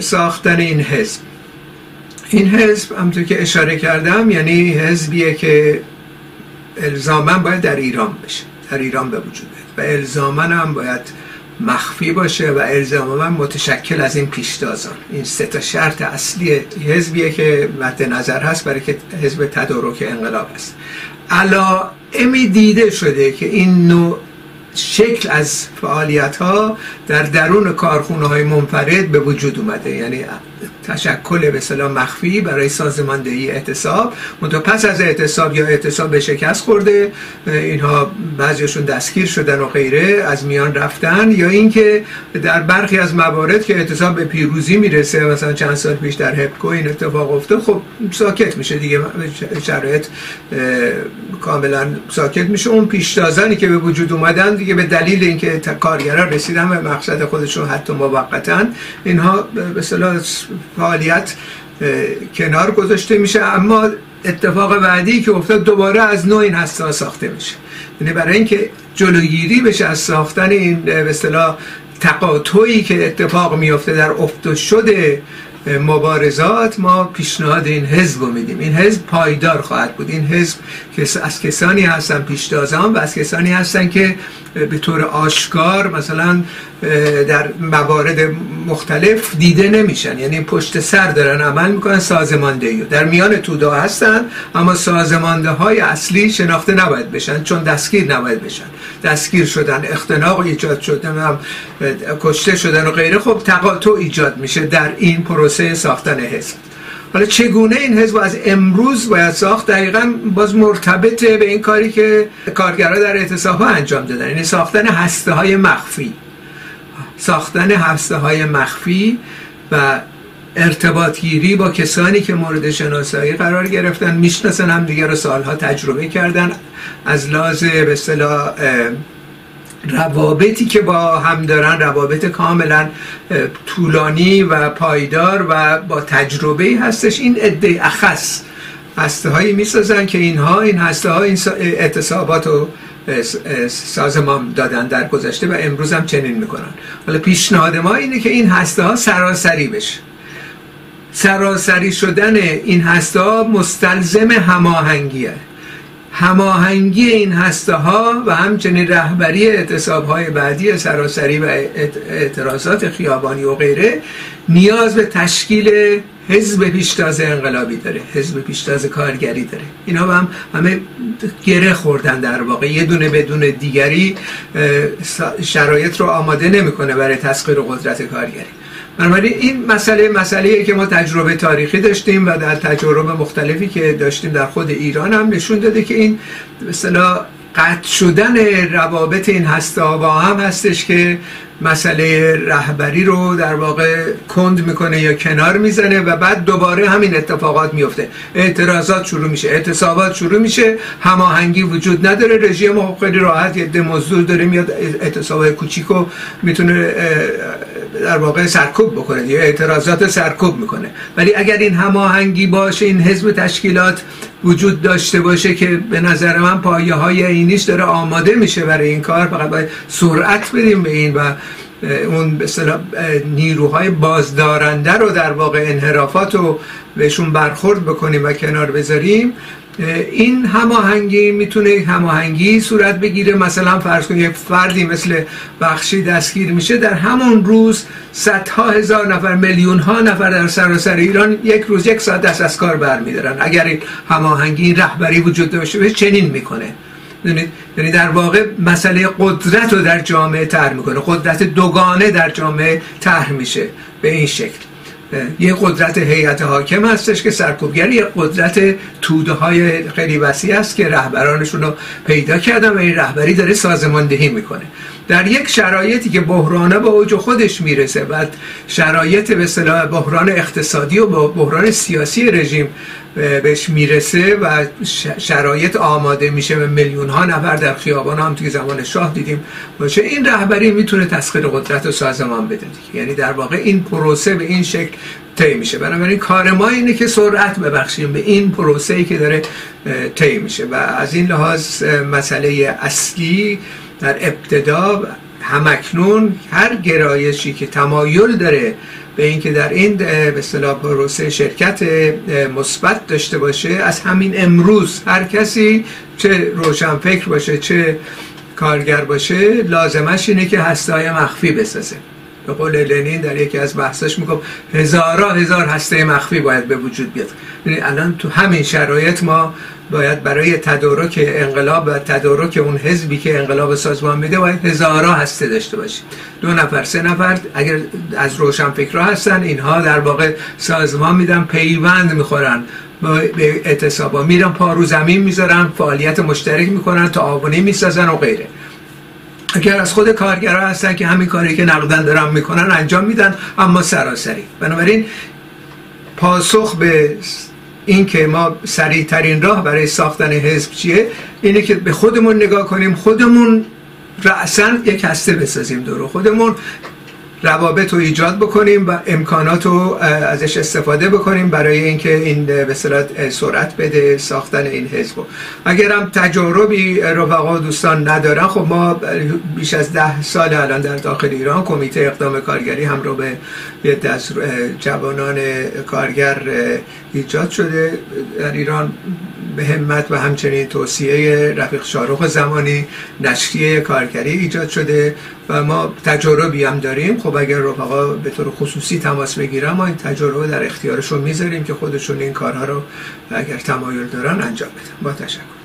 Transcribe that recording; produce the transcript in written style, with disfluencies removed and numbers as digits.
ساختن این حزب. این حزب همونطور که اشاره کردم یعنی حزبیه که الزاماً باید در ایران بشه، در ایران به وجود بیاد و الزاماً هم باید مخفی باشه و الزاماً متشکل از این پیشتازان. این سه تا شرط اصلی حزبیه که مد نظر هست برای که حزب تدارک انقلاب است. علائمی دیده شده که این نوع شکل از فعالیت ها در درون کارخونه های منفرد به وجود اومده، یعنی تشکل به اصطلاح مخفی برای سازماندهی اعتصاب. منتها پس از اعتصاب یا اعتصاب به شکست خورده، اینها بعضیشون دستگیر شدن و غیره، از میان رفتن، یا اینکه در برخی از موارد که اعتصاب به پیروزی میرسه، مثلا چند سال پیش در هپکو این اتفاق افتاد، خب ساکت میشه دیگه، شرایط کاملا ساکت میشه. اون پیشتازانی که به وجود اومدن دیگه به دلیل اینکه کارگرا رسیدن به مقصد خودشون حتی موقتا، اینها به اصطلاح فعالیت کنار گذاشته میشه. اما اتفاق بعدی که افتاد دوباره از نوع این هستا ساخته میشه، یعنی برای اینکه جلوگیری بشه از ساختن این به اصطلاح تقاطعی که اتفاق میفته در افت شده مبارزات، ما پیشنهاد این حزب رو میدیم. این حزب پایدار خواهد بود. این حزب از کسانی هستن پیشتازان و از کسانی هستن که به طور آشکار مثلا در موارد مختلف دیده نمیشن، یعنی پشت سر دارن عمل میکنن، سازماندهی در میان تودا هستن، اما سازمانده های اصلی شناخته نباید بشن چون دستگیر نباید بشن. دستگیر شدن، اختناق ایجاد شدن، هم کشته شدن و غیره، خب تقاطع ایجاد میشه در این پروسه ساختن حزب. حالا چگونه این حزب از امروز باید ساخت؟ دقیقاً باز مرتبطه به این کاری که کارگرها در اعتصاب‌ها انجام دادن، یعنی ساختن هسته‌های مخفی، ساختن هسته‌های مخفی و ارتباط گیری با کسانی که مورد شناسایی قرار گرفتن، میشناسن هم دیگه رو، سالها تجربه کردن، از لحاظ به اصطلاح روابطی که با هم دارن، روابط کاملا طولانی و پایدار و با تجربه هستش. این عده اخص هسته‌هایی میسازن که اینها این هسته‌ها این اعتصابات رو سازمان دادن در گذشته و امروز هم چنین میکنن. حالا پیشنهاد ما اینه که این هسته‌ها سراسری بشه. سراسری شدن این هسته‌ها مستلزم هماهنگیه. هماهنگی این هسته‌ها و همچنین رهبری اعتصاب‌های بعدی سراسری و اعتراضات خیابانی و غیره نیاز به تشکیل حزب پیشتاز انقلابی داره، حزب پیشتاز کارگری داره. اینا هم همه گره خوردن در واقع، یه دونه بدون دیگری شرایط رو آماده نمی‌کنه برای تسخیر قدرت کارگری. بنابراین این مسئله‌ای که ما تجربه تاریخی داشتیم و در تجربه مختلفی که داشتیم در خود ایران هم نشون داده که این به اصطلاح قطع شدن روابط این هستا با هم هستش که مسئله رهبری رو در واقع کند میکنه یا کنار میزنه و بعد دوباره همین اتفاقات میفته. اعتراضات شروع میشه، اعتصابات شروع میشه، هماهنگی وجود نداره، رژیم خیلی راحت یه مزدور داره میاد اعتصابات کوچیکو میتونه در واقع سرکوب بکنه یا اعتراضات سرکوب میکنه. ولی اگر این هماهنگی باشه، این حزب تشکیلات وجود داشته باشه که به نظر من پایه های اینیش داره آماده میشه برای این کار، فقط باید سرعت بدیم به این و اون به اصطلاح نیروهای بازدارنده رو در واقع انحرافات رو بهشون برخورد بکنیم و کنار بذاریم. این هماهنگی میتونه هماهنگی صورت بگیره، مثلا فرض کنید یک فردی مثل بخشی دستگیر میشه، در همون روز صدها هزار نفر، میلیون ها نفر در سراسر ایران یک روز یک ساعت دست از کار برمیدارن. اگر این هماهنگی، این رهبری وجود داشته باشه چنین میکنه، یعنی در واقع مسئله قدرت رو در جامعه طرح میکنه. قدرت دوگانه در جامعه طرح میشه به این شکل. یه قدرت هیئت حاکم هستش که سرکوبگری، یه قدرت توده های خیلی وسیع است که رهبرانشون رو پیدا کردن و این رهبری داره سازماندهی میکنه. در یک شرایطی که بحرانه با اوج خودش میرسه، بعد شرایط به اصطلاح بحران اقتصادی و بحران سیاسی رژیم بهش میرسه و شرایط آماده میشه و میلیون ها نفر در خیابان، هم توی زمان شاه دیدیم باشه، این رهبری میتونه تسخیر قدرت و سازمان بده دیگه. یعنی در واقع این پروسه به این شکل طی میشه. بنابراین کار ما اینه که سرعت ببخشیم به این پروسه‌ای که داره طی میشه و از این لحاظ مسئله اصلی در ابتدا همکنون هر گرایشی که تمایل داره به اینکه در این به اصطلاح پروسه شرکت مثبت داشته باشه، از همین امروز هر کسی چه روشنفکر باشه چه کارگر باشه لازمش اینه که هسته‌های مخفی بسازه. به قول لنین در یکی از بحثاش میگم هزار هسته مخفی باید به وجود بیاد. یعنی الان تو همین شرایط ما باید برای تدارک انقلاب و تدارک اون حزبی که انقلاب سازمان میده باید هزارها هسته داشته باشیم. 2 نفر 3 نفر اگر از روشنفکرها هستن، اینها در واقع سازمان میدن، پیوند میخورن به اعتصابا، میرن پارو زمین میذارن، فعالیت مشترک میکنن، تعاونی میسازن و غیره. اگر از خود کارگرها هستن که همین کاری که نقدن دارن میکنن انجام میدن، اما سراسری. بنابراین پاسخ به این که ما سریع ترین راه برای ساختن حزب چیه، اینه که به خودمون نگاه کنیم، خودمون رأساً یک هسته بسازیم، دور خودمون روابط رو ایجاد بکنیم و امکانات رو ازش استفاده بکنیم برای اینکه این به اصطلاح سرعت بده ساختن این حزب. اگر هم تجربی رفقا و دوستان ندارن، خب ما بیش از 10 سال الان در داخل ایران کمیته اقدام کارگری همراه به یه از جوانان کارگر ایجاد شده در ایران به همت و همچنین توصیه رفیق شاروخ زمانی نشریه کارگری ایجاد شده و ما تجربی هم داریم. خب اگر رفقا به طور خصوصی تماس بگیرن، ما این تجربه در اختیارشون میذاریم که خودشون این کارها رو اگر تمایل دارن انجام بدن. با تشکر.